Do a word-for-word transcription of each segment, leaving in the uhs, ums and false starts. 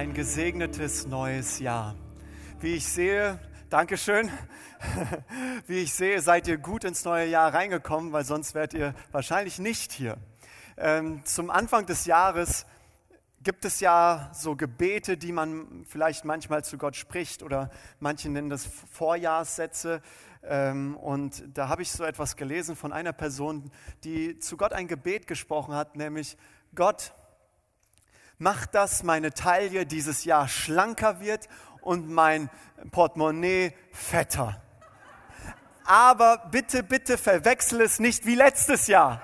ein gesegnetes neues Jahr. Wie ich sehe, Dankeschön, wie ich sehe, seid ihr gut ins neue Jahr reingekommen, weil sonst wärt ihr wahrscheinlich nicht hier. Zum Anfang des Jahres gibt es ja so Gebete, die man vielleicht manchmal zu Gott spricht oder manche nennen das Vorjahrssätze. Und da habe ich so etwas gelesen von einer Person, die zu Gott ein Gebet gesprochen hat, nämlich: Gott, mach, dass meine Taille dieses Jahr schlanker wird und mein Portemonnaie fetter. Aber bitte, bitte verwechsel es nicht wie letztes Jahr.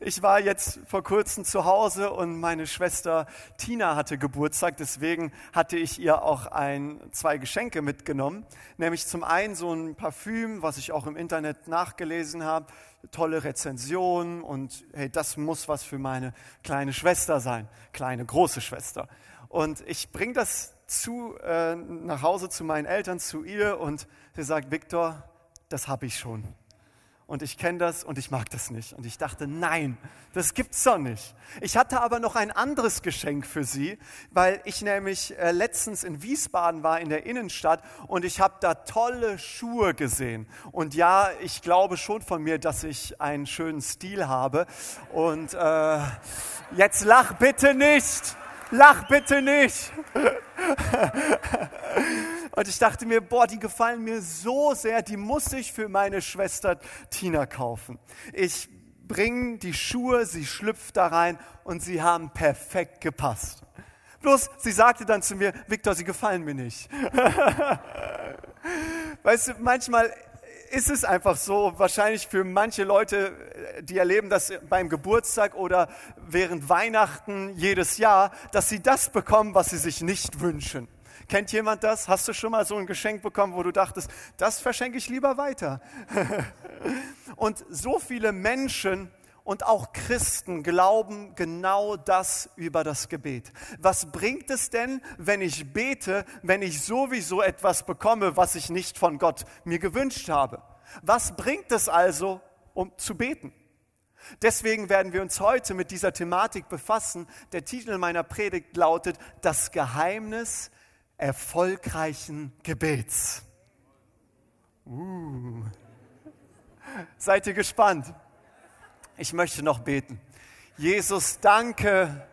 Ich war jetzt vor kurzem zu Hause und meine Schwester Tina hatte Geburtstag, deswegen hatte ich ihr auch ein, zwei Geschenke mitgenommen, nämlich zum einen so ein Parfüm, was ich auch im Internet nachgelesen habe, tolle Rezensionen und hey, das muss was für meine kleine Schwester sein, kleine große Schwester. Und ich bringe das zu, äh, nach Hause zu meinen Eltern, zu ihr, und sie sagt: Viktor, das habe ich schon. Und ich kenne das und ich mag das nicht. Und ich dachte, nein, das gibt's doch nicht. Ich hatte aber noch ein anderes Geschenk für sie, weil ich nämlich äh, letztens in Wiesbaden war, in der Innenstadt, und ich habe da tolle Schuhe gesehen. Und ja, ich glaube schon von mir, dass ich einen schönen Stil habe. Und äh, jetzt lach bitte nicht, lach bitte nicht. Und ich dachte mir, boah, die gefallen mir so sehr, die muss ich für meine Schwester Tina kaufen. Ich bringe die Schuhe, sie schlüpft da rein und sie haben perfekt gepasst. Bloß, sie sagte dann zu mir: Viktor, sie gefallen mir nicht. Weißt du, manchmal ist es einfach so, wahrscheinlich für manche Leute, die erleben das beim Geburtstag oder während Weihnachten jedes Jahr, dass sie das bekommen, was sie sich nicht wünschen. Kennt jemand das? Hast du schon mal so ein Geschenk bekommen, wo du dachtest, das verschenke ich lieber weiter? Und so viele Menschen und auch Christen glauben genau das über das Gebet. Was bringt es denn, wenn ich bete, wenn ich sowieso etwas bekomme, was ich nicht von Gott mir gewünscht habe? Was bringt es also, um zu beten? Deswegen werden wir uns heute mit dieser Thematik befassen. Der Titel meiner Predigt lautet: Das Geheimnis erfolgreichen Gebets. Uh. Seid ihr gespannt? Ich möchte noch beten. Jesus, danke,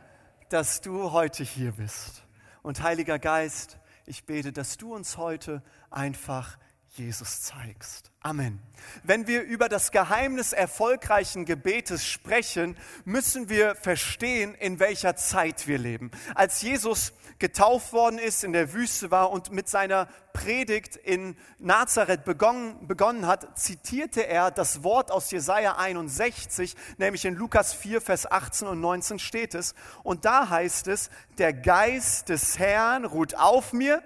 dass du heute hier bist. Und Heiliger Geist, ich bete, dass du uns heute einfach Jesus zeigst. Amen. Wenn wir über das Geheimnis erfolgreichen Gebetes sprechen, müssen wir verstehen, in welcher Zeit wir leben. Als Jesus getauft worden ist, in der Wüste war und mit seiner Predigt in Nazareth begonnen, begonnen hat, zitierte er das Wort aus Jesaja einundsechzig, nämlich in Lukas vier, Vers achtzehn und neunzehn steht es. Und da heißt es: Der Geist des Herrn ruht auf mir,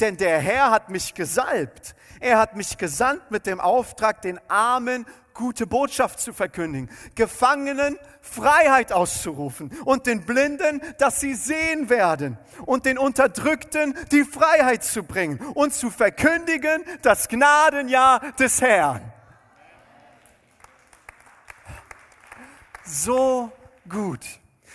denn der Herr hat mich gesalbt. Er hat mich gesandt mit dem Auftrag, den Armen gute Botschaft zu verkündigen, Gefangenen Freiheit auszurufen und den Blinden, dass sie sehen werden, und den Unterdrückten die Freiheit zu bringen und zu verkündigen das Gnadenjahr des Herrn. So gut.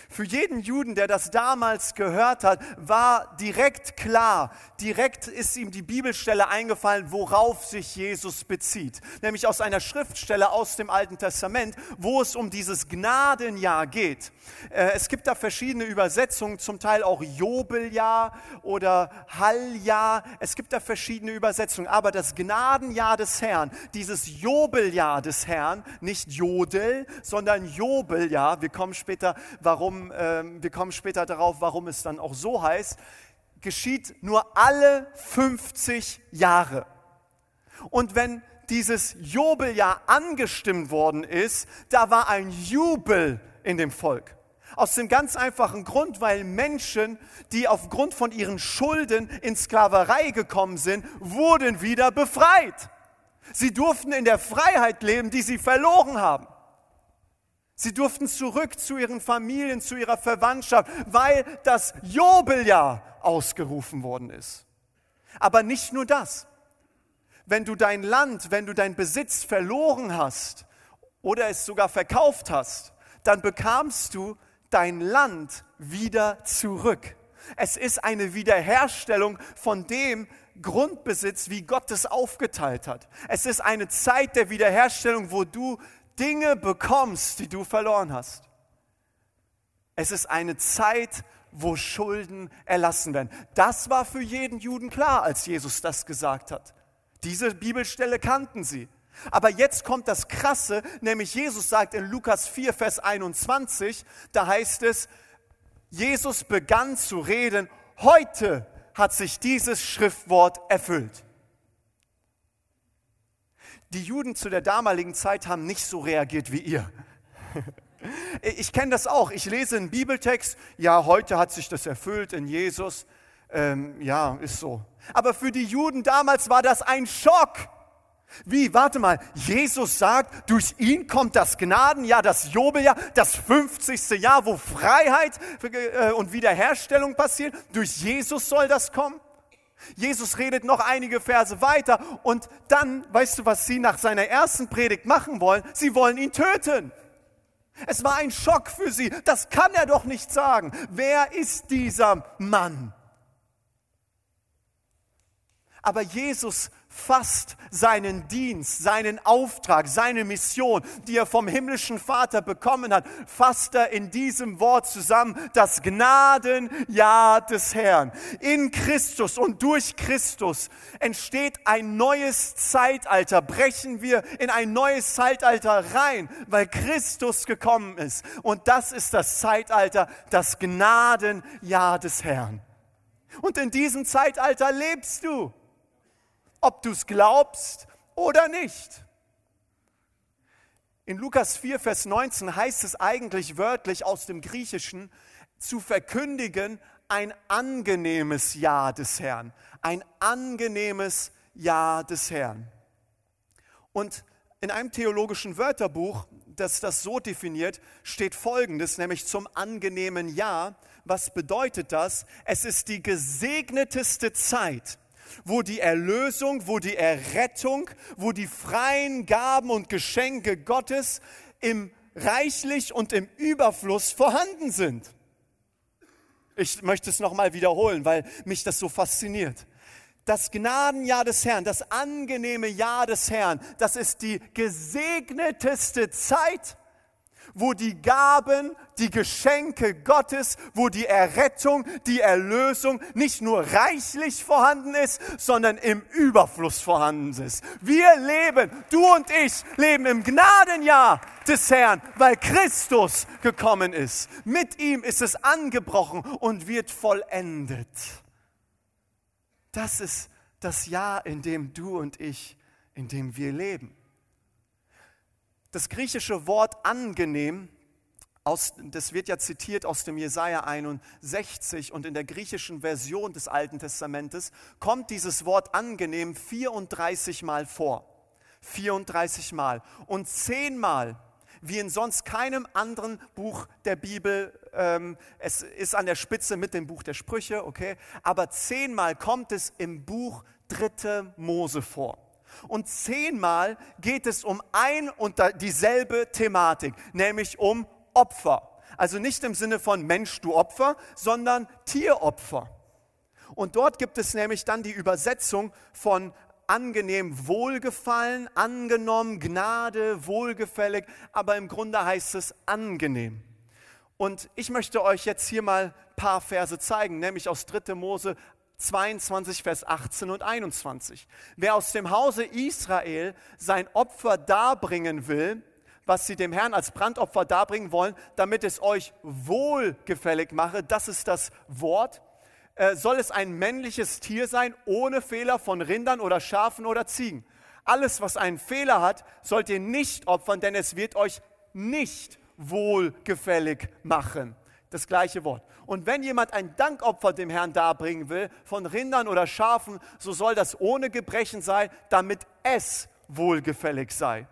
Für jeden Juden, der das damals gehört hat, war direkt klar, direkt ist ihm die Bibelstelle eingefallen, worauf sich Jesus bezieht. Nämlich aus einer Schriftstelle aus dem Alten Testament, wo es um dieses Gnadenjahr geht. Es gibt da verschiedene Übersetzungen, zum Teil auch Jobeljahr oder Halljahr. Es gibt da verschiedene Übersetzungen, aber das Gnadenjahr des Herrn, dieses Jobeljahr des Herrn, nicht Jodel, sondern Jobeljahr. Wir kommen später, warum Wir kommen später darauf, warum es dann auch so heißt, geschieht nur alle fünfzig Jahre. Und wenn dieses Jobeljahr angestimmt worden ist, da war ein Jubel in dem Volk. Aus dem ganz einfachen Grund, weil Menschen, die aufgrund von ihren Schulden in Sklaverei gekommen sind, wurden wieder befreit. Sie durften in der Freiheit leben, die sie verloren haben. Sie durften zurück zu ihren Familien, zu ihrer Verwandtschaft, weil das Jobeljahr ausgerufen worden ist. Aber nicht nur das. Wenn du dein Land, wenn du deinen Besitz verloren hast oder es sogar verkauft hast, dann bekamst du dein Land wieder zurück. Es ist eine Wiederherstellung von dem Grundbesitz, wie Gott es aufgeteilt hat. Es ist eine Zeit der Wiederherstellung, wo du Dinge bekommst, die du verloren hast. Es ist eine Zeit, wo Schulden erlassen werden. Das war für jeden Juden klar, als Jesus das gesagt hat. Diese Bibelstelle kannten sie. Aber jetzt kommt das Krasse, nämlich Jesus sagt in Lukas vier, Vers einundzwanzig, da heißt es, Jesus begann zu reden, heute hat sich dieses Schriftwort erfüllt. Die Juden zu der damaligen Zeit haben nicht so reagiert wie ihr. Ich kenne das auch. Ich lese einen Bibeltext, ja, heute hat sich das erfüllt in Jesus. Ähm, ja, ist so. Aber für die Juden damals war das ein Schock. Wie, warte mal, Jesus sagt, durch ihn kommt das Gnadenjahr, das Jobeljahr, das fünfzigste Jahr, wo Freiheit und Wiederherstellung passiert. Durch Jesus soll das kommen. Jesus redet noch einige Verse weiter und dann, weißt du, was sie nach seiner ersten Predigt machen wollen? Sie wollen ihn töten. Es war ein Schock für sie. Das kann er doch nicht sagen. Wer ist dieser Mann? Aber Jesus fasst seinen Dienst, seinen Auftrag, seine Mission, die er vom himmlischen Vater bekommen hat, fasst er in diesem Wort zusammen, das Gnadenjahr des Herrn. In Christus und durch Christus entsteht ein neues Zeitalter, brechen wir in ein neues Zeitalter rein, weil Christus gekommen ist. Und das ist das Zeitalter, das Gnadenjahr des Herrn. Und in diesem Zeitalter lebst du. Ob du es glaubst oder nicht. In Lukas vier, Vers neunzehn heißt es eigentlich wörtlich aus dem Griechischen, zu verkündigen ein angenehmes Jahr des Herrn. Ein angenehmes Jahr des Herrn. Und in einem theologischen Wörterbuch, das das so definiert, steht Folgendes, nämlich zum angenehmen Jahr. Was bedeutet das? Es ist die gesegneteste Zeit, wo die Erlösung, wo die Errettung, wo die freien Gaben und Geschenke Gottes im reichlich und im Überfluss vorhanden sind. Ich möchte es nochmal wiederholen, weil mich das so fasziniert. Das Gnadenjahr des Herrn, das angenehme Jahr des Herrn, das ist die gesegneteste Zeit, wo die Gaben, die Geschenke Gottes, wo die Errettung, die Erlösung nicht nur reichlich vorhanden ist, sondern im Überfluss vorhanden ist. Wir leben, du und ich leben im Gnadenjahr des Herrn, weil Christus gekommen ist. Mit ihm ist es angebrochen und wird vollendet. Das ist das Jahr, in dem du und ich, in dem wir leben. Das griechische Wort angenehm, aus, das wird ja zitiert aus dem Jesaja einundsechzig und in der griechischen Version des Alten Testamentes kommt dieses Wort angenehm vierunddreißig Mal vor. vierunddreißig Mal. Und zehn Mal, wie in sonst keinem anderen Buch der Bibel, ähm, es ist an der Spitze mit dem Buch der Sprüche, okay, aber zehn Mal kommt es im Buch dritter Mose vor. Und zehnmal geht es um ein und dieselbe Thematik, nämlich um Opfer. Also nicht im Sinne von Mensch, du Opfer, sondern Tieropfer. Und dort gibt es nämlich dann die Übersetzung von angenehm wohlgefallen, angenommen, Gnade, wohlgefällig, aber im Grunde heißt es angenehm. Und ich möchte euch jetzt hier mal ein paar Verse zeigen, nämlich aus dritter Mose zweiundzwanzig, Vers achtzehn und einundzwanzig. Wer aus dem Hause Israel sein Opfer darbringen will, was sie dem Herrn als Brandopfer darbringen wollen, damit es euch wohlgefällig mache, das ist das Wort, äh, soll es ein männliches Tier sein, ohne Fehler von Rindern oder Schafen oder Ziegen. Alles, was einen Fehler hat, sollt ihr nicht opfern, denn es wird euch nicht wohlgefällig machen. Das gleiche Wort. Und wenn jemand ein Dankopfer dem Herrn darbringen will, von Rindern oder Schafen, so soll das ohne Gebrechen sein, damit es wohlgefällig sei.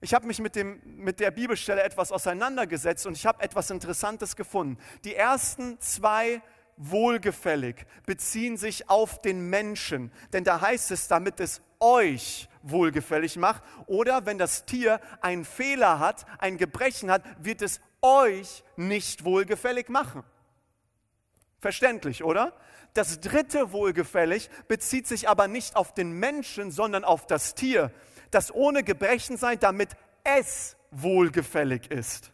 Ich habe mich mit, dem, mit der Bibelstelle etwas auseinandergesetzt und ich habe etwas Interessantes gefunden. Die ersten zwei wohlgefällig beziehen sich auf den Menschen, denn da heißt es, damit es euch wohlgefällig macht. Oder wenn das Tier einen Fehler hat, ein Gebrechen hat, wird es euch nicht wohlgefällig machen. Verständlich, oder? Das dritte wohlgefällig bezieht sich aber nicht auf den Menschen, sondern auf das Tier, das ohne Gebrechen sei, damit es wohlgefällig ist.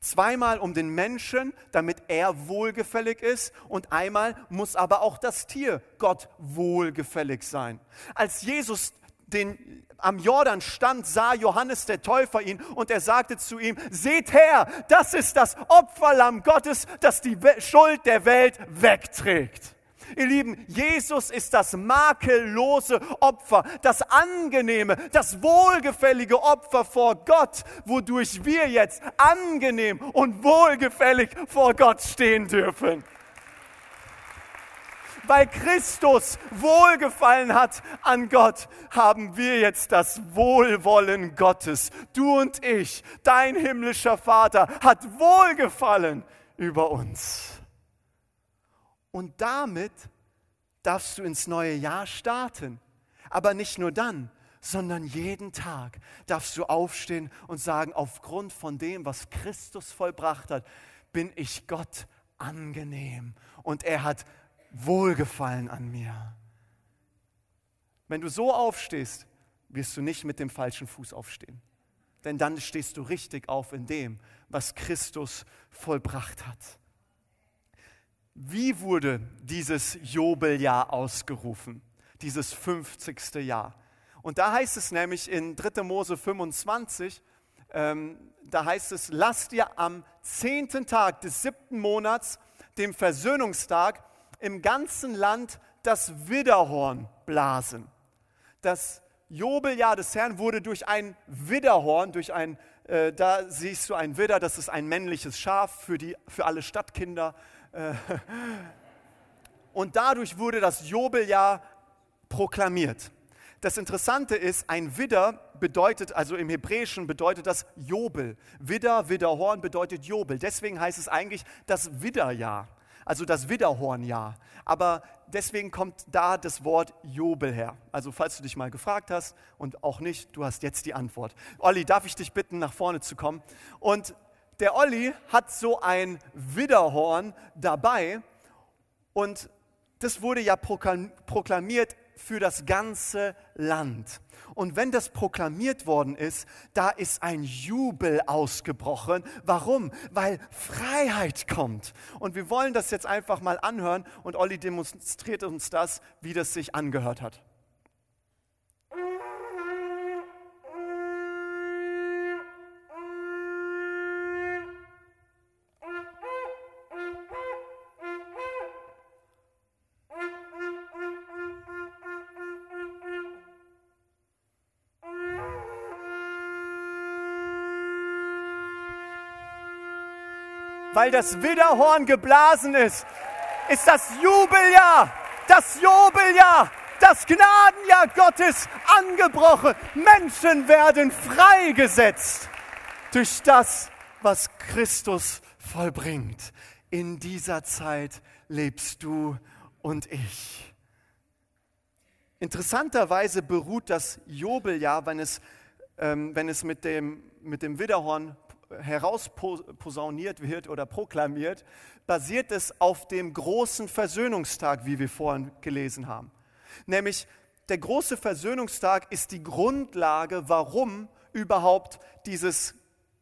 Zweimal um den Menschen, damit er wohlgefällig ist, und einmal muss aber auch das Tier Gott wohlgefällig sein. Als Jesus den, am Jordan stand, sah Johannes der Täufer ihn und er sagte zu ihm: Seht her, das ist das Opferlamm Gottes, das die Schuld der Welt wegträgt. Ihr Lieben, Jesus ist das makellose Opfer, das angenehme, das wohlgefällige Opfer vor Gott, wodurch wir jetzt angenehm und wohlgefällig vor Gott stehen dürfen. Weil Christus Wohlgefallen hat an Gott, haben wir jetzt das Wohlwollen Gottes. Du und ich, dein himmlischer Vater, hat Wohlgefallen über uns. Und damit darfst du ins neue Jahr starten. Aber nicht nur dann, sondern jeden Tag darfst du aufstehen und sagen: Aufgrund von dem, was Christus vollbracht hat, bin ich Gott angenehm und er hat Wohlgefallen an mir. Wenn du so aufstehst, wirst du nicht mit dem falschen Fuß aufstehen. Denn dann stehst du richtig auf in dem, was Christus vollbracht hat. Wie wurde dieses Jobeljahr ausgerufen, dieses fünfzigste Jahr? Und da heißt es nämlich in dritter Mose fünfundzwanzig, ähm, da heißt es: Lasst ihr am zehnten Tag des siebten Monats, dem Versöhnungstag, im ganzen Land das Widderhorn blasen. Das Jobeljahr des Herrn wurde durch ein Widderhorn, durch ein, äh, da siehst du ein Widder, das ist ein männliches Schaf für, die, für alle Stadtkinder. Äh, und dadurch wurde das Jobeljahr proklamiert. Das Interessante ist, ein Widder bedeutet, also im Hebräischen bedeutet das Jobel. Widder, Widderhorn bedeutet Jobel. Deswegen heißt es eigentlich das Widderjahr. Also das Widderhornjahr. Aber deswegen kommt da das Wort Jobel her. Also falls du dich mal gefragt hast und auch nicht, du hast jetzt die Antwort. Olli, darf ich dich bitten, nach vorne zu kommen? Und der Olli hat so ein Widderhorn dabei und das wurde ja proklamiert für das ganze Land. Und wenn das proklamiert worden ist, da ist ein Jubel ausgebrochen. Warum? Weil Freiheit kommt. Und wir wollen das jetzt einfach mal anhören und Olli demonstriert uns das, wie das sich angehört hat. Weil das Widderhorn geblasen ist, ist das Jubeljahr, das Jobeljahr, das Gnadenjahr Gottes angebrochen. Menschen werden freigesetzt durch das, was Christus vollbringt. In dieser Zeit lebst du und ich. Interessanterweise beruht das Jobeljahr, wenn es, ähm, wenn es mit dem, mit dem Widderhorn herausposauniert wird oder proklamiert, basiert es auf dem großen Versöhnungstag, wie wir vorhin gelesen haben. Nämlich der große Versöhnungstag ist die Grundlage, warum überhaupt dieses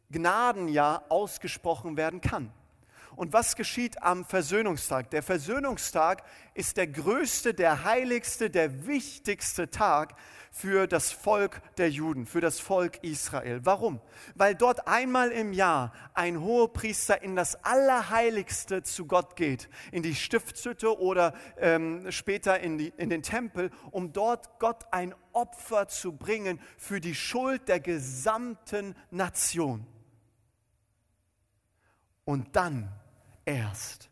Gnadenjahr ausgesprochen werden kann. Und was geschieht am Versöhnungstag? Der Versöhnungstag ist der größte, der heiligste, der wichtigste Tag für das Volk der Juden, für das Volk Israel. Warum? Weil dort einmal im Jahr ein Hohepriester in das Allerheiligste zu Gott geht, in die Stiftshütte oder ähm, später in, die, in den Tempel, um dort Gott ein Opfer zu bringen für die Schuld der gesamten Nation. Und dann erst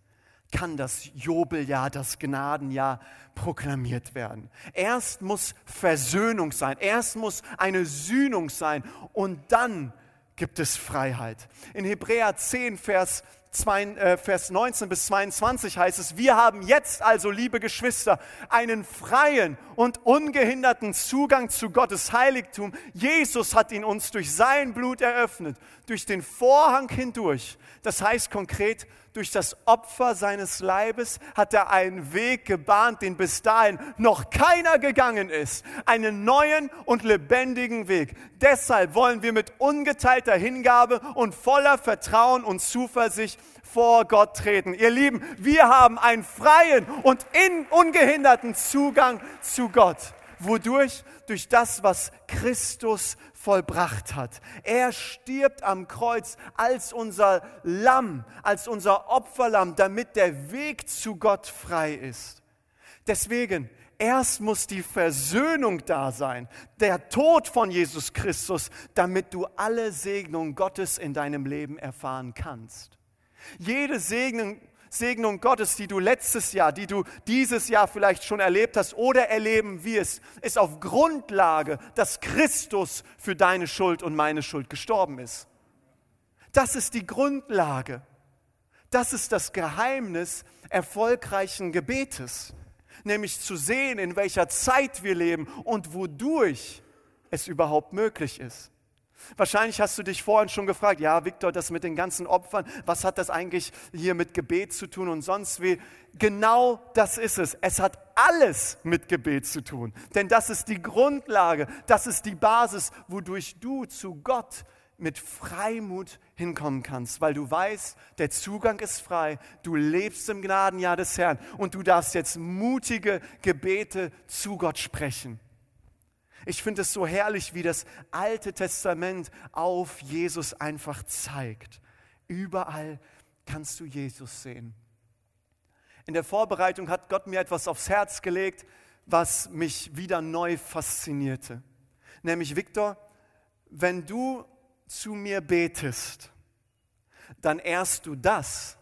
kann das Jobeljahr, das Gnadenjahr proklamiert werden. Erst muss Versöhnung sein, erst muss eine Sühnung sein und dann gibt es Freiheit. In Hebräer zehn, Vers Vers neunzehn bis zweiundzwanzig heißt es, wir haben jetzt also, liebe Geschwister, einen freien und ungehinderten Zugang zu Gottes Heiligtum. Jesus hat ihn uns durch sein Blut eröffnet, durch den Vorhang hindurch. Das heißt konkret, durch das Opfer seines Leibes hat er einen Weg gebahnt, den bis dahin noch keiner gegangen ist. Einen neuen und lebendigen Weg. Deshalb wollen wir mit ungeteilter Hingabe und voller Vertrauen und Zuversicht vor Gott treten. Ihr Lieben, wir haben einen freien und ungehinderten Zugang zu Gott. Wodurch? Durch das, was Christus vollbracht hat. Er stirbt am Kreuz als unser Lamm, als unser Opferlamm, damit der Weg zu Gott frei ist. Deswegen, erst muss die Versöhnung da sein, der Tod von Jesus Christus, damit du alle Segnungen Gottes in deinem Leben erfahren kannst. Jede Segnung, Segnung Gottes, die du letztes Jahr, die du dieses Jahr vielleicht schon erlebt hast oder erleben wirst, ist auf Grundlage, dass Christus für deine Schuld und meine Schuld gestorben ist. Das ist die Grundlage. Das ist das Geheimnis erfolgreichen Gebetes. Nämlich zu sehen, in welcher Zeit wir leben und wodurch es überhaupt möglich ist. Wahrscheinlich hast du dich vorhin schon gefragt, ja, Viktor, das mit den ganzen Opfern, was hat das eigentlich hier mit Gebet zu tun und sonst wie? Genau das ist es. Es hat alles mit Gebet zu tun. Denn das ist die Grundlage, das ist die Basis, wodurch du zu Gott mit Freimut hinkommen kannst, weil du weißt, der Zugang ist frei, du lebst im Gnadenjahr des Herrn und du darfst jetzt mutige Gebete zu Gott sprechen. Ich finde es so herrlich, wie das Alte Testament auf Jesus einfach zeigt. Überall kannst du Jesus sehen. In der Vorbereitung hat Gott mir etwas aufs Herz gelegt, was mich wieder neu faszinierte. Nämlich, Viktor, wenn du zu mir betest, dann ehrst du das,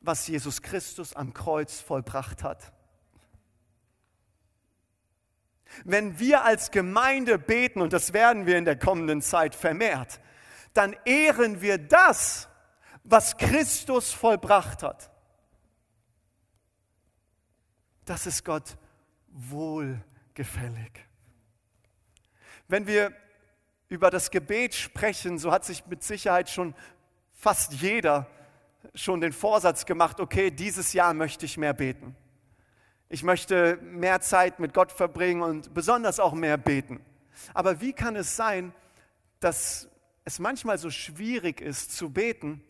was Jesus Christus am Kreuz vollbracht hat. Wenn wir als Gemeinde beten, und das werden wir in der kommenden Zeit vermehrt, dann ehren wir das, was Christus vollbracht hat. Das ist Gott wohlgefällig. Wenn wir über das Gebet sprechen, so hat sich mit Sicherheit schon fast jeder schon den Vorsatz gemacht, okay, dieses Jahr möchte ich mehr beten. Ich möchte mehr Zeit mit Gott verbringen und besonders auch mehr beten. Aber wie kann es sein, dass es manchmal so schwierig ist zu beten,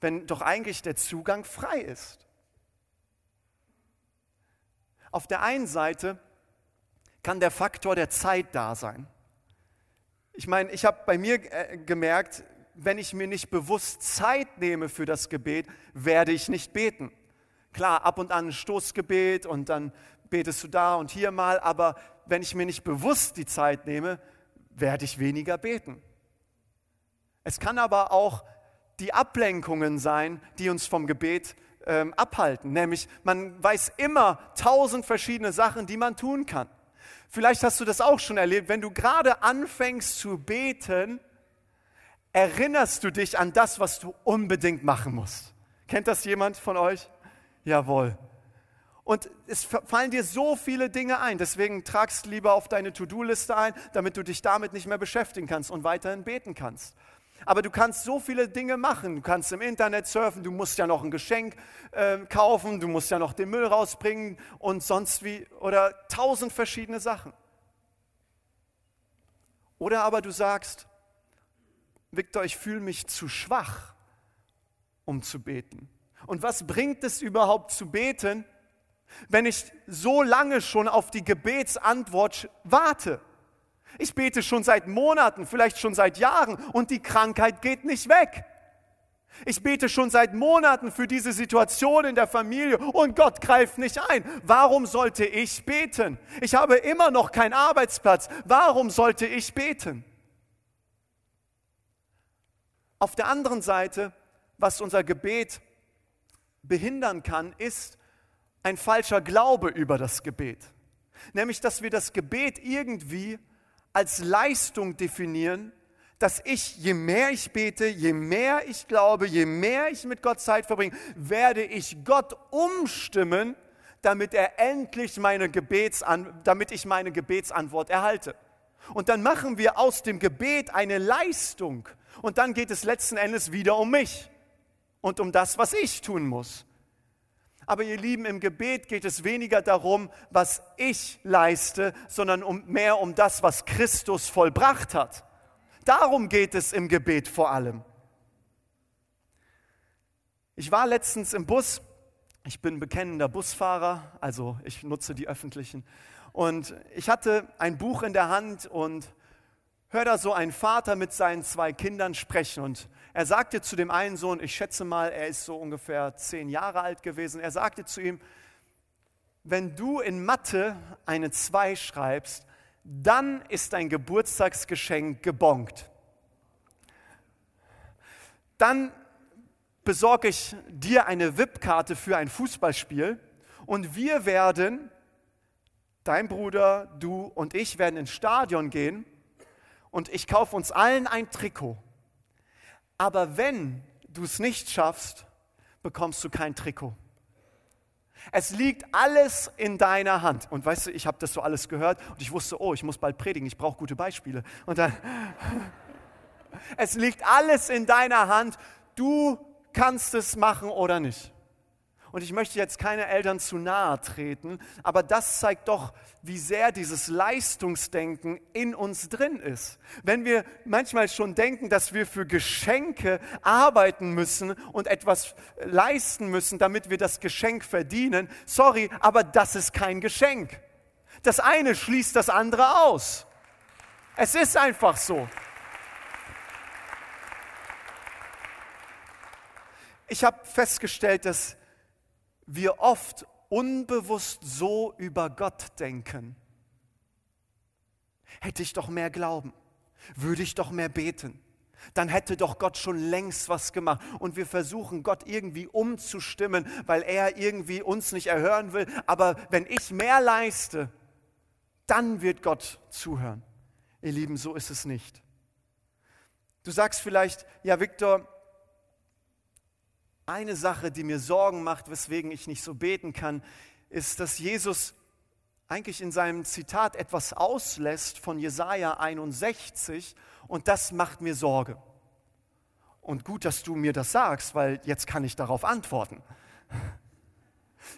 wenn doch eigentlich der Zugang frei ist? Auf der einen Seite kann der Faktor der Zeit da sein. Ich meine, ich habe bei mir gemerkt, wenn ich mir nicht bewusst Zeit nehme für das Gebet, werde ich nicht beten. Klar, ab und an ein Stoßgebet und dann betest du da und hier mal, aber wenn ich mir nicht bewusst die Zeit nehme, werde ich weniger beten. Es kann aber auch die Ablenkungen sein, die uns vom Gebet ähm, abhalten. Nämlich, man weiß immer tausend verschiedene Sachen, die man tun kann. Vielleicht hast du das auch schon erlebt, wenn du gerade anfängst zu beten, erinnerst du dich an das, was du unbedingt machen musst. Kennt das jemand von euch? Jawohl. Und es fallen dir so viele Dinge ein, deswegen tragst lieber auf deine To-Do-Liste ein, damit du dich damit nicht mehr beschäftigen kannst und weiterhin beten kannst. Aber du kannst so viele Dinge machen, du kannst im Internet surfen, du musst ja noch ein Geschenk äh, kaufen, du musst ja noch den Müll rausbringen und sonst wie, oder tausend verschiedene Sachen. Oder aber du sagst, Viktor, ich fühle mich zu schwach, um zu beten. Und was bringt es überhaupt zu beten, wenn ich so lange schon auf die Gebetsantwort warte? Ich bete schon seit Monaten, vielleicht schon seit Jahren und die Krankheit geht nicht weg. Ich bete schon seit Monaten für diese Situation in der Familie und Gott greift nicht ein. Warum sollte ich beten? Ich habe immer noch keinen Arbeitsplatz. Warum sollte ich beten? Auf der anderen Seite, was unser Gebet behindern kann, ist ein falscher Glaube über das Gebet. Nämlich, dass wir das Gebet irgendwie als Leistung definieren, dass ich, je mehr ich bete, je mehr ich glaube, je mehr ich mit Gott Zeit verbringe, werde ich Gott umstimmen, damit er endlich meine Gebetsan- damit ich meine Gebetsantwort erhalte. Und dann machen wir aus dem Gebet eine Leistung. Und dann geht es letzten Endes wieder um mich und um das, was ich tun muss. Aber ihr Lieben, im Gebet geht es weniger darum, was ich leiste, sondern um, mehr um das, was Christus vollbracht hat. Darum geht es im Gebet vor allem. Ich war letztens im Bus, ich bin bekennender Busfahrer, also ich nutze die öffentlichen. Und ich hatte ein Buch in der Hand und hör da so einen Vater mit seinen zwei Kindern sprechen. Und er sagte zu dem einen Sohn, ich schätze mal, er ist so ungefähr zehn Jahre alt gewesen, er sagte zu ihm, wenn du in Mathe eine zwei schreibst, dann ist dein Geburtstagsgeschenk gebongt. Dann besorge ich dir eine V I P-Karte für ein Fußballspiel und wir werden, dein Bruder, du und ich werden ins Stadion gehen und ich kaufe uns allen ein Trikot. Aber wenn du es nicht schaffst, bekommst du kein Trikot. Es liegt alles in deiner Hand. Und weißt du, ich habe das so alles gehört und ich wusste, oh, ich muss bald predigen, ich brauche gute Beispiele. Und dann, es liegt alles in deiner Hand, du kannst es machen oder nicht. Und ich möchte jetzt keine Eltern zu nahe treten, aber das zeigt doch, wie sehr dieses Leistungsdenken in uns drin ist. Wenn wir manchmal schon denken, dass wir für Geschenke arbeiten müssen und etwas leisten müssen, damit wir das Geschenk verdienen, sorry, aber das ist kein Geschenk. Das eine schließt das andere aus. Es ist einfach so. Ich habe festgestellt, dass wir oft unbewusst so über Gott denken. Hätte ich doch mehr Glauben, würde ich doch mehr beten, dann hätte doch Gott schon längst was gemacht. Und wir versuchen Gott irgendwie umzustimmen, weil er irgendwie uns nicht erhören will. Aber wenn ich mehr leiste, dann wird Gott zuhören. Ihr Lieben, so ist es nicht. Du sagst vielleicht, ja Viktor, eine Sache, die mir Sorgen macht, weswegen ich nicht so beten kann, ist, dass Jesus eigentlich in seinem Zitat etwas auslässt von Jesaja einundsechzig und das macht mir Sorge. Und gut, dass du mir das sagst, weil jetzt kann ich darauf antworten.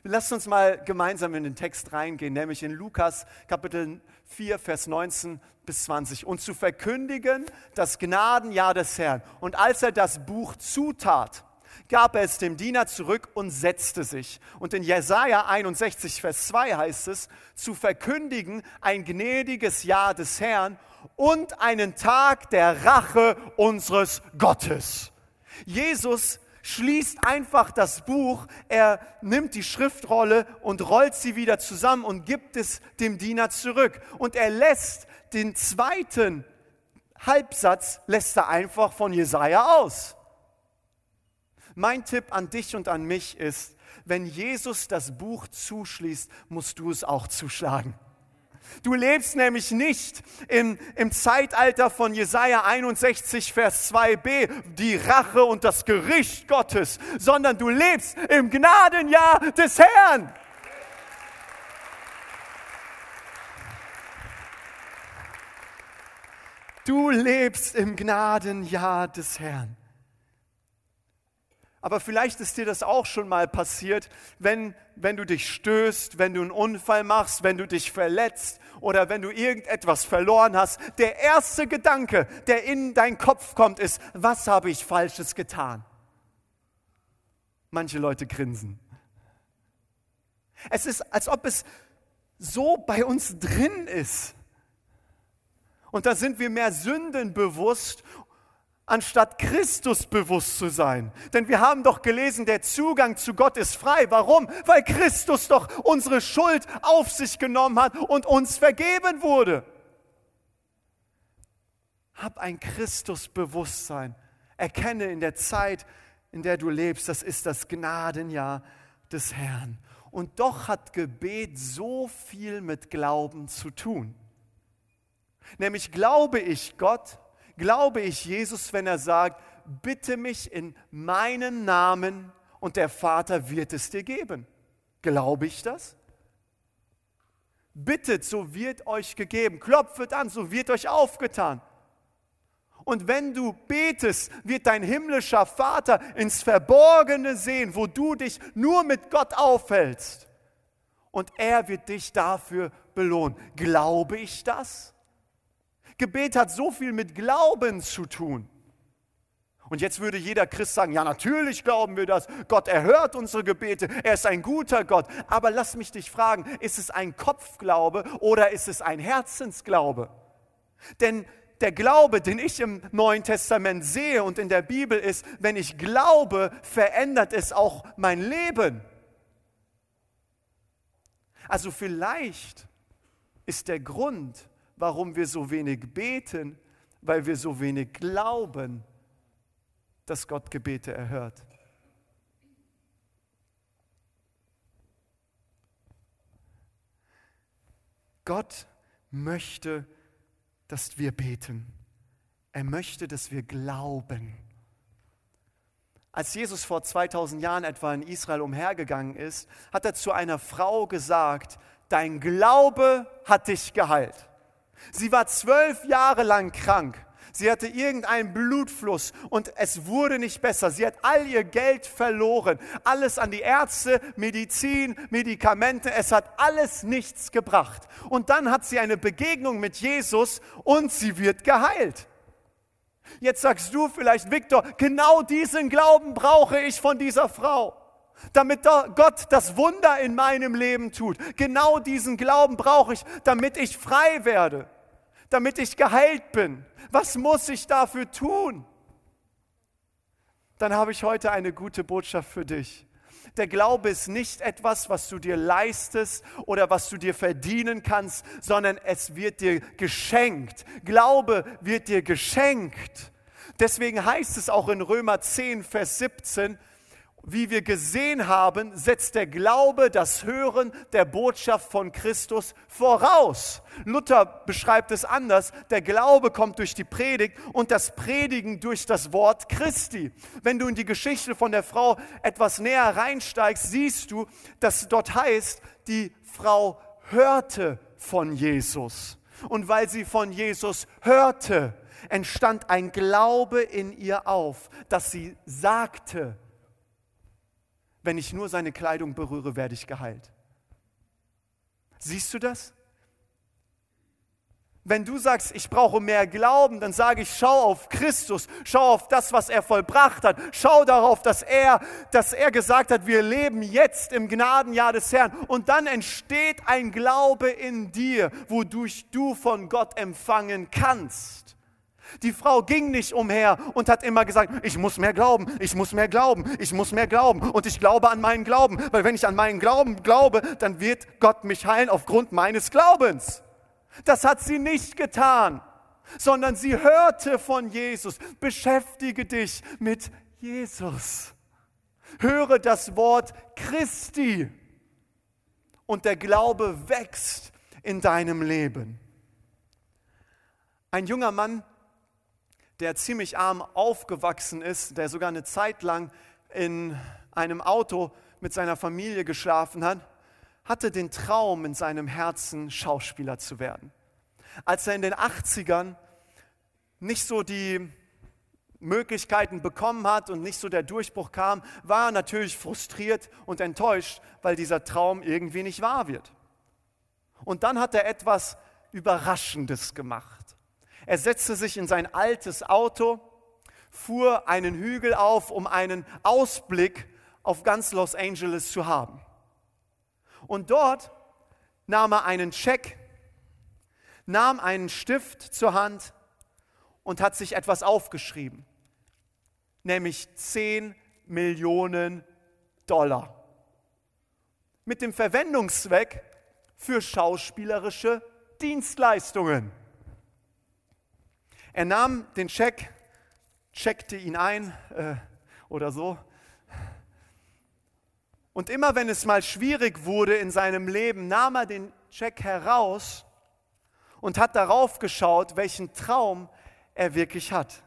Lasst uns mal gemeinsam in den Text reingehen, nämlich in Lukas Kapitel vier, Vers neunzehn bis zwanzig. Und zu verkündigen das Gnadenjahr des Herrn. Und als er das Buch zutat, gab er es dem Diener zurück und setzte sich. Und in Jesaja einundsechzig, Vers zwei heißt es, zu verkündigen ein gnädiges Jahr des Herrn und einen Tag der Rache unseres Gottes. Jesus schließt einfach das Buch, er nimmt die Schriftrolle und rollt sie wieder zusammen und gibt es dem Diener zurück. Und er lässt den zweiten Halbsatz, lässt er einfach von Jesaja aus. Mein Tipp an dich und an mich ist, wenn Jesus das Buch zuschließt, musst du es auch zuschlagen. Du lebst nämlich nicht im, im Zeitalter von Jesaja einundsechzig, Vers zwei b, die Rache und das Gericht Gottes, sondern du lebst im Gnadenjahr des Herrn. Du lebst im Gnadenjahr des Herrn. Aber vielleicht ist dir das auch schon mal passiert, wenn, wenn du dich stößt, wenn du einen Unfall machst, wenn du dich verletzt oder wenn du irgendetwas verloren hast. Der erste Gedanke, der in deinen Kopf kommt, ist, was habe ich Falsches getan? Manche Leute grinsen. Es ist, als ob es so bei uns drin ist. Und da sind wir mehr Sünden bewusst, anstatt Christus bewusst zu sein. Denn wir haben doch gelesen, der Zugang zu Gott ist frei. Warum? Weil Christus doch unsere Schuld auf sich genommen hat und uns vergeben wurde. Hab ein Christusbewusstsein. Erkenne in der Zeit, in der du lebst, das ist das Gnadenjahr des Herrn. Und doch hat Gebet so viel mit Glauben zu tun. Nämlich glaube ich Gott, glaube ich Jesus, wenn er sagt, bitte mich in meinen Namen und der Vater wird es dir geben. Glaube ich das? Bittet, so wird euch gegeben. Klopft an, so wird euch aufgetan. Und wenn du betest, wird dein himmlischer Vater ins Verborgene sehen, wo du dich nur mit Gott aufhältst. Und er wird dich dafür belohnen. Glaube ich das? Gebet hat so viel mit Glauben zu tun. Und jetzt würde jeder Christ sagen, ja, natürlich glauben wir das. Gott erhört unsere Gebete. Er ist ein guter Gott. Aber lass mich dich fragen, ist es ein Kopfglaube oder ist es ein Herzensglaube? Denn der Glaube, den ich im Neuen Testament sehe und in der Bibel ist, wenn ich glaube, verändert es auch mein Leben. Also vielleicht ist der Grund, warum wir so wenig beten, weil wir so wenig glauben, dass Gott Gebete erhört. Gott möchte, dass wir beten. Er möchte, dass wir glauben. Als Jesus vor zweitausend Jahren etwa in Israel umhergegangen ist, hat er zu einer Frau gesagt, dein Glaube hat dich geheilt. Sie war zwölf Jahre lang krank. Sie hatte irgendeinen Blutfluss und es wurde nicht besser. Sie hat all ihr Geld verloren. Alles an die Ärzte, Medizin, Medikamente. Es hat alles nichts gebracht. Und dann hat sie eine Begegnung mit Jesus und sie wird geheilt. Jetzt sagst du vielleicht, Viktor, genau diesen Glauben brauche ich von dieser Frau, damit Gott das Wunder in meinem Leben tut. Genau diesen Glauben brauche ich, damit ich frei werde, damit ich geheilt bin. Was muss ich dafür tun? Dann habe ich heute eine gute Botschaft für dich. Der Glaube ist nicht etwas, was du dir leistest oder was du dir verdienen kannst, sondern es wird dir geschenkt. Glaube wird dir geschenkt. Deswegen heißt es auch in Römer zehn, Vers siebzehn, wie wir gesehen haben, setzt der Glaube das Hören der Botschaft von Christus voraus. Luther beschreibt es anders. Der Glaube kommt durch die Predigt und das Predigen durch das Wort Christi. Wenn du in die Geschichte von der Frau etwas näher reinsteigst, siehst du, dass dort heißt, die Frau hörte von Jesus. Und weil sie von Jesus hörte, entstand ein Glaube in ihr auf, dass sie sagte, wenn ich nur seine Kleidung berühre, werde ich geheilt. Siehst du das? Wenn du sagst, ich brauche mehr Glauben, dann sage ich, schau auf Christus, schau auf das, was er vollbracht hat, schau darauf, dass er, dass er gesagt hat, wir leben jetzt im Gnadenjahr des Herrn. Und dann entsteht ein Glaube in dir, wodurch du von Gott empfangen kannst. Die Frau ging nicht umher und hat immer gesagt, ich muss mehr glauben, ich muss mehr glauben, ich muss mehr glauben und ich glaube an meinen Glauben, weil wenn ich an meinen Glauben glaube, dann wird Gott mich heilen aufgrund meines Glaubens. Das hat sie nicht getan, sondern sie hörte von Jesus. Beschäftige dich mit Jesus. Höre das Wort Christi und der Glaube wächst in deinem Leben. Ein junger Mann, der ziemlich arm aufgewachsen ist, der sogar eine Zeit lang in einem Auto mit seiner Familie geschlafen hat, hatte den Traum in seinem Herzen, Schauspieler zu werden. Als er in den achtzigern nicht so die Möglichkeiten bekommen hat und nicht so der Durchbruch kam, war er natürlich frustriert und enttäuscht, weil dieser Traum irgendwie nicht wahr wird. Und dann hat er etwas Überraschendes gemacht. Er setzte sich in sein altes Auto, fuhr einen Hügel auf, um einen Ausblick auf ganz Los Angeles zu haben. Und dort nahm er einen Scheck, nahm einen Stift zur Hand und hat sich etwas aufgeschrieben, nämlich zehn Millionen Dollar. Mit dem Verwendungszweck für schauspielerische Dienstleistungen. Er nahm den Scheck, checkte ihn ein äh, oder so. Und immer wenn es mal schwierig wurde in seinem Leben, nahm er den Scheck heraus und hat darauf geschaut, welchen Traum er wirklich hat.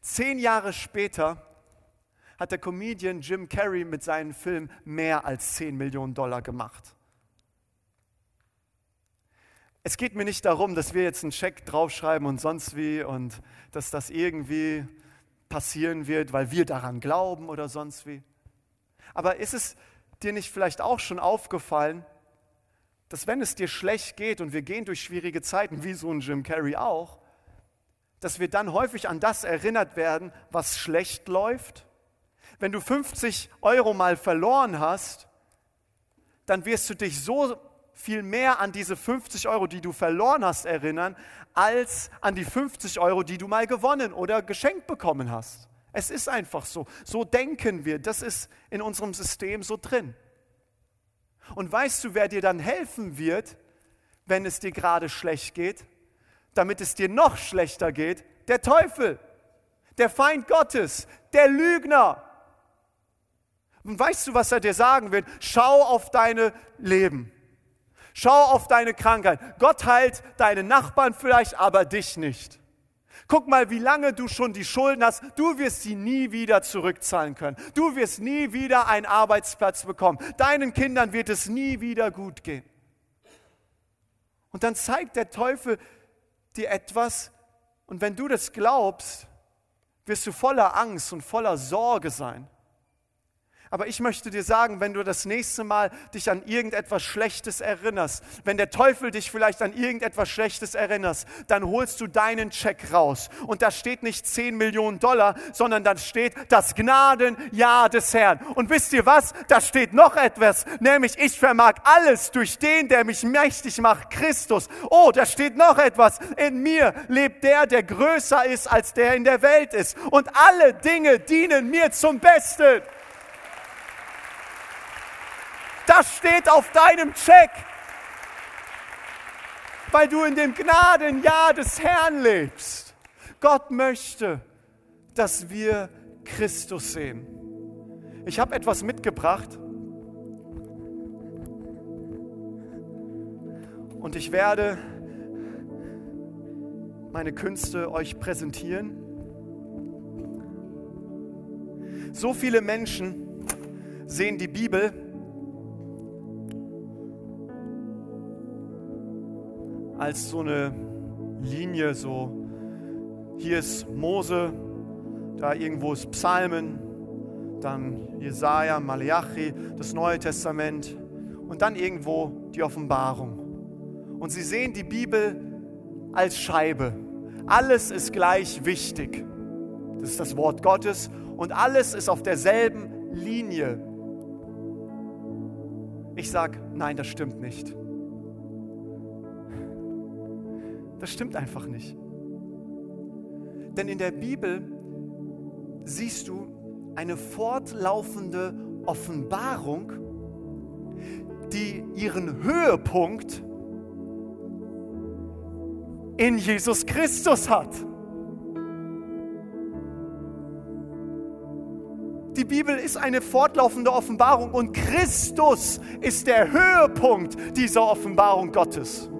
Zehn Jahre später hat der Comedian Jim Carrey mit seinem Film mehr als zehn Millionen Dollar gemacht. Es geht mir nicht darum, dass wir jetzt einen Scheck draufschreiben und sonst wie und dass das irgendwie passieren wird, weil wir daran glauben oder sonst wie. Aber ist es dir nicht vielleicht auch schon aufgefallen, dass wenn es dir schlecht geht und wir gehen durch schwierige Zeiten, wie so ein Jim Carrey auch, dass wir dann häufig an das erinnert werden, was schlecht läuft? Wenn du fünfzig Euro mal verloren hast, dann wirst du dich so viel mehr an diese fünfzig Euro, die du verloren hast, erinnern, als an die fünfzig Euro, die du mal gewonnen oder geschenkt bekommen hast. Es ist einfach so. So denken wir. Das ist in unserem System so drin. Und weißt du, wer dir dann helfen wird, wenn es dir gerade schlecht geht, damit es dir noch schlechter geht? Der Teufel, der Feind Gottes, der Lügner. Und weißt du, was er dir sagen wird? Schau auf dein Leben. Schau auf deine Krankheit. Gott heilt deine Nachbarn vielleicht, aber dich nicht. Guck mal, wie lange du schon die Schulden hast. Du wirst sie nie wieder zurückzahlen können. Du wirst nie wieder einen Arbeitsplatz bekommen. Deinen Kindern wird es nie wieder gut gehen. Und dann zeigt der Teufel dir etwas. Und wenn du das glaubst, wirst du voller Angst und voller Sorge sein. Aber ich möchte dir sagen, wenn du das nächste Mal dich an irgendetwas Schlechtes erinnerst, wenn der Teufel dich vielleicht an irgendetwas Schlechtes erinnerst, dann holst du deinen Check raus. Und da steht nicht zehn Millionen Dollar, sondern dann steht das Gnadenjahr des Herrn. Und wisst ihr was? Da steht noch etwas, nämlich ich vermag alles durch den, der mich mächtig macht, Christus. Oh, da steht noch etwas. In mir lebt der, der größer ist, als der in der Welt ist. Und alle Dinge dienen mir zum Besten. Das steht auf deinem Check, weil du in dem Gnadenjahr des Herrn lebst. Gott möchte, dass wir Christus sehen. Ich habe etwas mitgebracht und ich werde meine Künste euch präsentieren. So viele Menschen sehen die Bibel als so eine Linie, so hier ist Mose, da irgendwo ist Psalmen, dann Jesaja, Maleachi, das Neue Testament und dann irgendwo die Offenbarung. Und sie sehen die Bibel als Scheibe. Alles ist gleich wichtig. Das ist das Wort Gottes und alles ist auf derselben Linie. Ich sage, nein, das stimmt nicht. Das stimmt einfach nicht. Denn in der Bibel siehst du eine fortlaufende Offenbarung, die ihren Höhepunkt in Jesus Christus hat. Die Bibel ist eine fortlaufende Offenbarung und Christus ist der Höhepunkt dieser Offenbarung Gottes.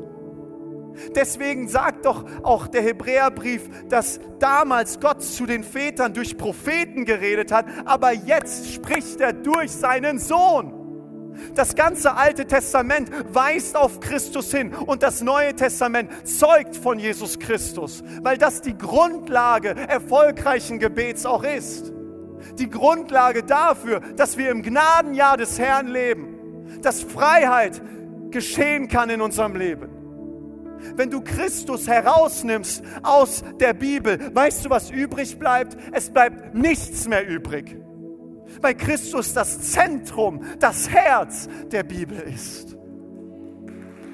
Deswegen sagt doch auch der Hebräerbrief, dass damals Gott zu den Vätern durch Propheten geredet hat, aber jetzt spricht er durch seinen Sohn. Das ganze Alte Testament weist auf Christus hin und das Neue Testament zeugt von Jesus Christus, weil das die Grundlage erfolgreichen Gebets auch ist. Die Grundlage dafür, dass wir im Gnadenjahr des Herrn leben, dass Freiheit geschehen kann in unserem Leben. Wenn du Christus herausnimmst aus der Bibel, weißt du, was übrig bleibt? Es bleibt nichts mehr übrig, weil Christus das Zentrum, das Herz der Bibel ist.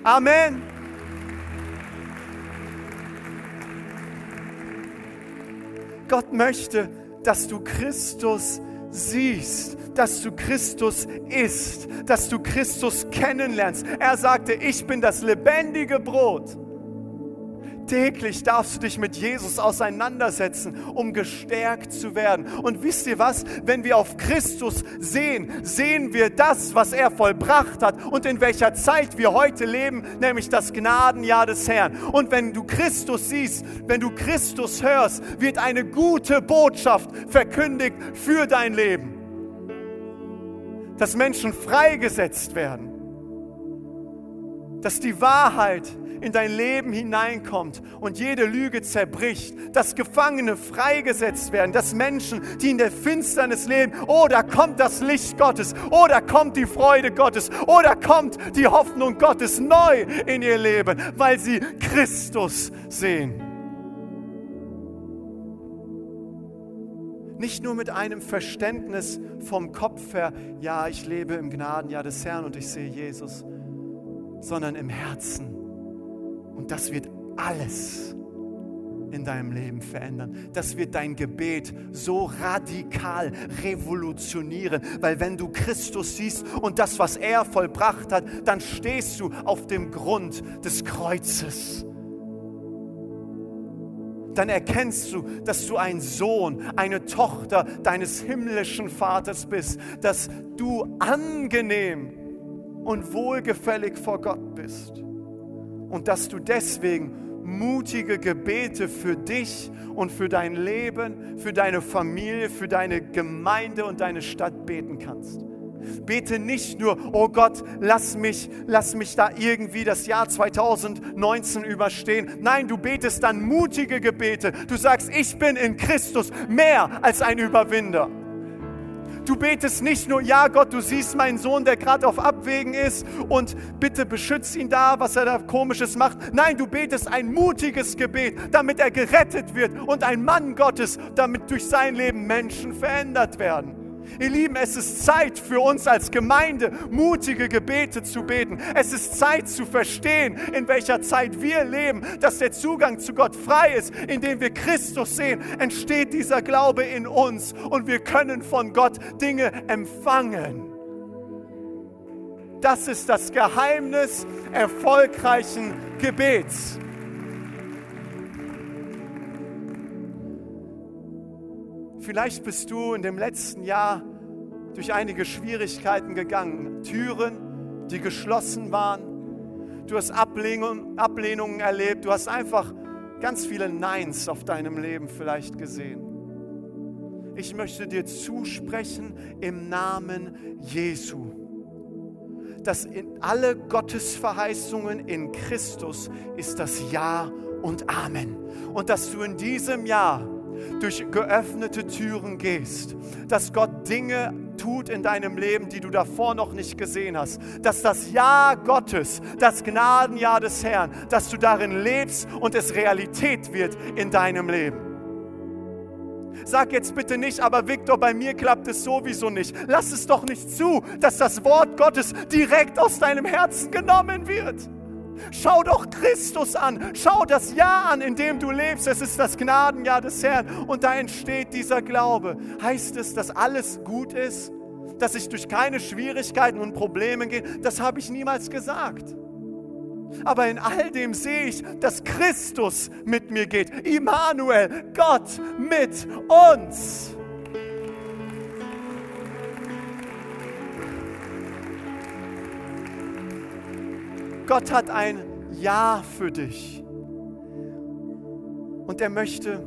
Amen. Gott möchte, dass du Christus siehst, dass du Christus isst, dass du Christus kennenlernst. Er sagte, ich bin das lebendige Brot. Täglich darfst du dich mit Jesus auseinandersetzen, um gestärkt zu werden. Und wisst ihr was? Wenn wir auf Christus sehen, sehen wir das, was er vollbracht hat und in welcher Zeit wir heute leben, nämlich das Gnadenjahr des Herrn. Und wenn du Christus siehst, wenn du Christus hörst, wird eine gute Botschaft verkündigt für dein Leben. Dass Menschen freigesetzt werden. Dass die Wahrheit in dein Leben hineinkommt und jede Lüge zerbricht, dass Gefangene freigesetzt werden, dass Menschen, die in der Finsternis leben, oh, da kommt das Licht Gottes, oh, da kommt die Freude Gottes, oh, da kommt die Hoffnung Gottes neu in ihr Leben, weil sie Christus sehen. Nicht nur mit einem Verständnis vom Kopf her, ja, ich lebe im Gnadenjahr des Herrn und ich sehe Jesus, sondern im Herzen. Und das wird alles in deinem Leben verändern. Das wird dein Gebet so radikal revolutionieren, weil wenn du Christus siehst und das, was er vollbracht hat, dann stehst du auf dem Grund des Kreuzes. Dann erkennst du, dass du ein Sohn, eine Tochter deines himmlischen Vaters bist, dass du angenehm und wohlgefällig vor Gott bist. Und dass du deswegen mutige Gebete für dich und für dein Leben, für deine Familie, für deine Gemeinde und deine Stadt beten kannst. Bete nicht nur, oh Gott, lass mich, lass mich da irgendwie das Jahr zwanzig neunzehn überstehen. Nein, du betest dann mutige Gebete. Du sagst, ich bin in Christus mehr als ein Überwinder. Du betest nicht nur, ja Gott, du siehst meinen Sohn, der gerade auf Abwägen ist und bitte beschütz ihn da, was er da Komisches macht. Nein, du betest ein mutiges Gebet, damit er gerettet wird und ein Mann Gottes, damit durch sein Leben Menschen verändert werden. Ihr Lieben, es ist Zeit für uns als Gemeinde, mutige Gebete zu beten. Es ist Zeit zu verstehen, in welcher Zeit wir leben, dass der Zugang zu Gott frei ist. Indem wir Christus sehen, entsteht dieser Glaube in uns und wir können von Gott Dinge empfangen. Das ist das Geheimnis erfolgreichen Gebets. Vielleicht bist du in dem letzten Jahr durch einige Schwierigkeiten gegangen. Türen, die geschlossen waren. Du hast Ablehnung, Ablehnungen erlebt. Du hast einfach ganz viele Neins auf deinem Leben vielleicht gesehen. Ich möchte dir zusprechen im Namen Jesu, dass in alle Gottesverheißungen in Christus ist das Ja und Amen. Und dass du in diesem Jahr durch geöffnete Türen gehst, dass Gott Dinge tut in deinem Leben, die du davor noch nicht gesehen hast, dass das Ja Gottes, das Gnadenjahr des Herrn, dass du darin lebst und es Realität wird in deinem Leben. Sag jetzt bitte nicht, aber Viktor, bei mir klappt es sowieso nicht. Lass es doch nicht zu, dass das Wort Gottes direkt aus deinem Herzen genommen wird. Schau doch Christus an, schau das Jahr an, in dem du lebst. Es ist das Gnadenjahr des Herrn und da entsteht dieser Glaube. Heißt es, dass alles gut ist, dass ich durch keine Schwierigkeiten und Probleme gehe? Das habe ich niemals gesagt. Aber in all dem sehe ich, dass Christus mit mir geht. Immanuel, Gott mit uns. Gott hat ein Ja für dich. Und er möchte,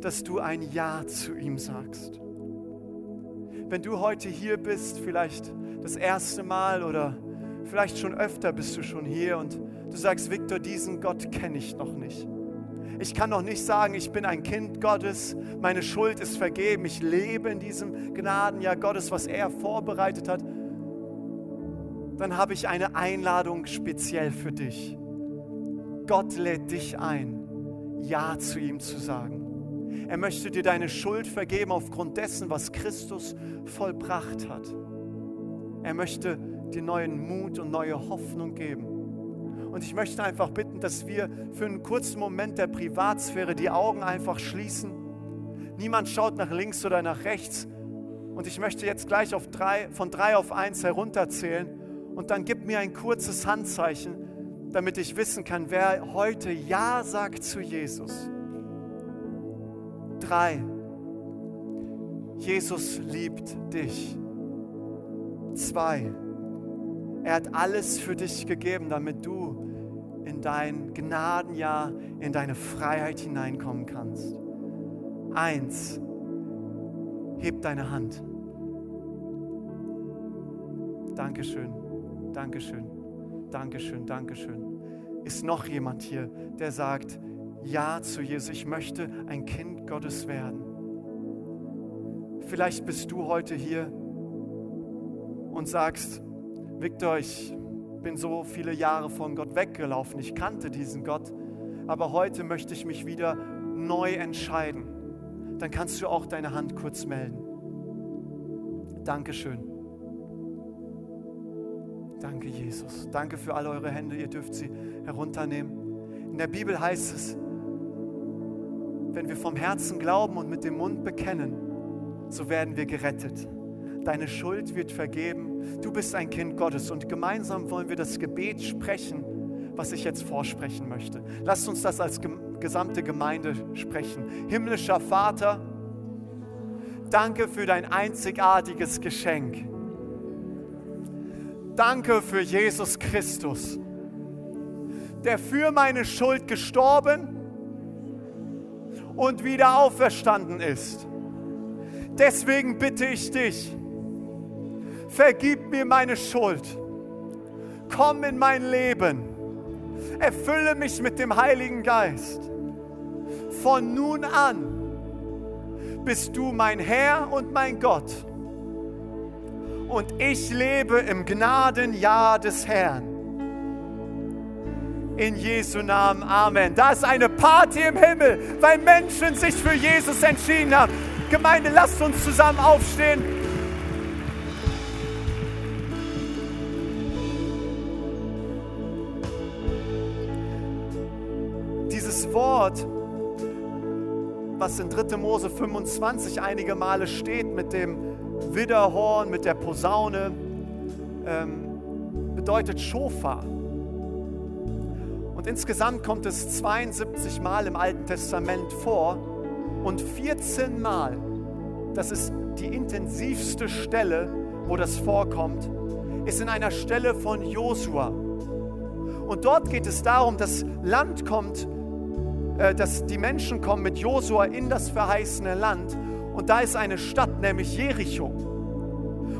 dass du ein Ja zu ihm sagst. Wenn du heute hier bist, vielleicht das erste Mal oder vielleicht schon öfter bist du schon hier und du sagst, Viktor, diesen Gott kenne ich noch nicht. Ich kann noch nicht sagen, ich bin ein Kind Gottes, meine Schuld ist vergeben, ich lebe in diesem Gnadenjahr Gottes, was er vorbereitet hat. Dann habe ich eine Einladung speziell für dich. Gott lädt dich ein, Ja zu ihm zu sagen. Er möchte dir deine Schuld vergeben aufgrund dessen, was Christus vollbracht hat. Er möchte dir neuen Mut und neue Hoffnung geben. Und ich möchte einfach bitten, dass wir für einen kurzen Moment der Privatsphäre die Augen einfach schließen. Niemand schaut nach links oder nach rechts. Und ich möchte jetzt gleich auf drei, von drei auf eins herunterzählen. Und dann gib mir ein kurzes Handzeichen, damit ich wissen kann, wer heute Ja sagt zu Jesus. Drei, Jesus liebt dich. Zwei, er hat alles für dich gegeben, damit du in dein Gnadenjahr, in deine Freiheit hineinkommen kannst. Eins, heb deine Hand. Dankeschön, Dankeschön, Dankeschön, Dankeschön. Ist noch jemand hier, der sagt, ja zu Jesus, ich möchte ein Kind Gottes werden? Vielleicht bist du heute hier und sagst, Viktor, ich bin so viele Jahre von Gott weggelaufen, ich kannte diesen Gott, aber heute möchte ich mich wieder neu entscheiden. Dann kannst du auch deine Hand kurz melden. Dankeschön. Danke, Jesus. Danke für alle eure Hände. Ihr dürft sie herunternehmen. In der Bibel heißt es, wenn wir vom Herzen glauben und mit dem Mund bekennen, so werden wir gerettet. Deine Schuld wird vergeben. Du bist ein Kind Gottes. Und gemeinsam wollen wir das Gebet sprechen, was ich jetzt vorsprechen möchte. Lasst uns das als gesamte Gemeinde sprechen. Himmlischer Vater, danke für dein einzigartiges Geschenk. Danke für Jesus Christus, der für meine Schuld gestorben und wieder auferstanden ist. Deswegen bitte ich dich, vergib mir meine Schuld, komm in mein Leben, erfülle mich mit dem Heiligen Geist. Von nun an bist du mein Herr und mein Gott. Und ich lebe im Gnadenjahr des Herrn. In Jesu Namen, Amen. Da ist eine Party im Himmel, weil Menschen sich für Jesus entschieden haben. Gemeinde, lasst uns zusammen aufstehen. Dieses Wort, was in dritter Mose fünfundzwanzig einige Male steht mit dem Widderhorn, mit der Posaune, ähm, bedeutet Schofar. Und insgesamt kommt es zweiundsiebzig Mal im Alten Testament vor und vierzehn Mal, das ist die intensivste Stelle, wo das vorkommt, ist in einer Stelle von Josua. Und dort geht es darum, dass Land kommt, äh, dass die Menschen kommen mit Josua in das verheißene Land. Und da ist eine Stadt, nämlich Jericho.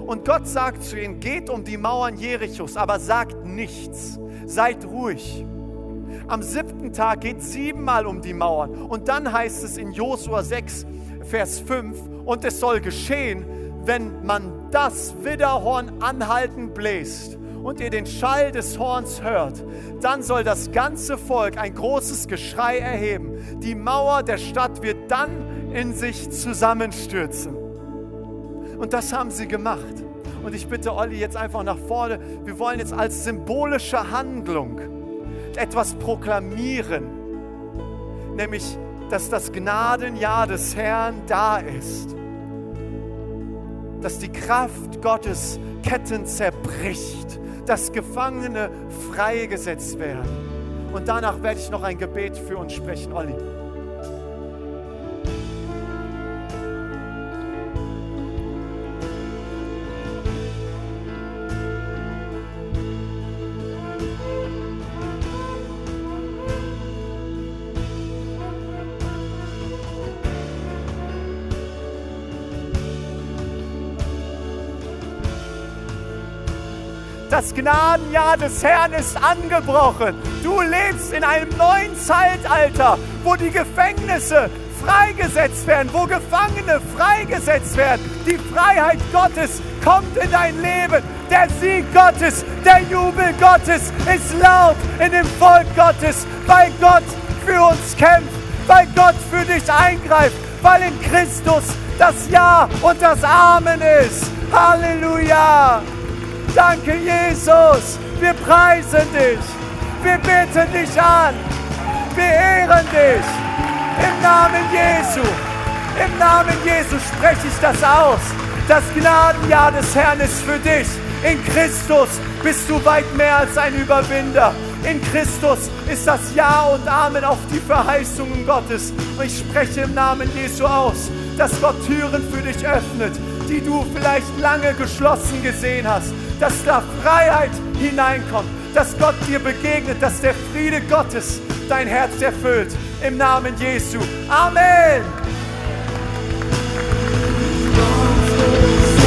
Und Gott sagt zu ihnen, geht um die Mauern Jerichos, aber sagt nichts. Seid ruhig. Am siebten Tag geht siebenmal um die Mauern. Und dann heißt es in Josua sechs, Vers fünf, und es soll geschehen, wenn man das Widderhorn anhaltend bläst und ihr den Schall des Horns hört, dann soll das ganze Volk ein großes Geschrei erheben. Die Mauer der Stadt wird dann in sich zusammenstürzen. Und das haben sie gemacht. Und ich bitte Olli jetzt einfach nach vorne. Wir wollen jetzt als symbolische Handlung etwas proklamieren. Nämlich, dass das Gnadenjahr des Herrn da ist. Dass die Kraft Gottes Ketten zerbricht. Dass Gefangene freigesetzt werden. Und danach werde ich noch ein Gebet für uns sprechen. Olli. Das Gnadenjahr des Herrn ist angebrochen. Du lebst in einem neuen Zeitalter, wo die Gefängnisse freigesetzt werden, wo Gefangene freigesetzt werden. Die Freiheit Gottes kommt in dein Leben. Der Sieg Gottes, der Jubel Gottes ist laut in dem Volk Gottes, weil Gott für uns kämpft, weil Gott für dich eingreift, weil in Christus das Ja und das Amen ist. Halleluja! Danke, Jesus. Wir preisen dich. Wir beten dich an. Wir ehren dich. Im Namen Jesu. Im Namen Jesu spreche ich das aus. Das Gnadenjahr des Herrn ist für dich. In Christus bist du weit mehr als ein Überwinder. In Christus ist das Ja und Amen auf die Verheißungen Gottes. Und ich spreche im Namen Jesu aus, dass Gott Türen für dich öffnet, die du vielleicht lange geschlossen gesehen hast, dass da Freiheit hineinkommt, dass Gott dir begegnet, dass der Friede Gottes dein Herz erfüllt. Im Namen Jesu. Amen!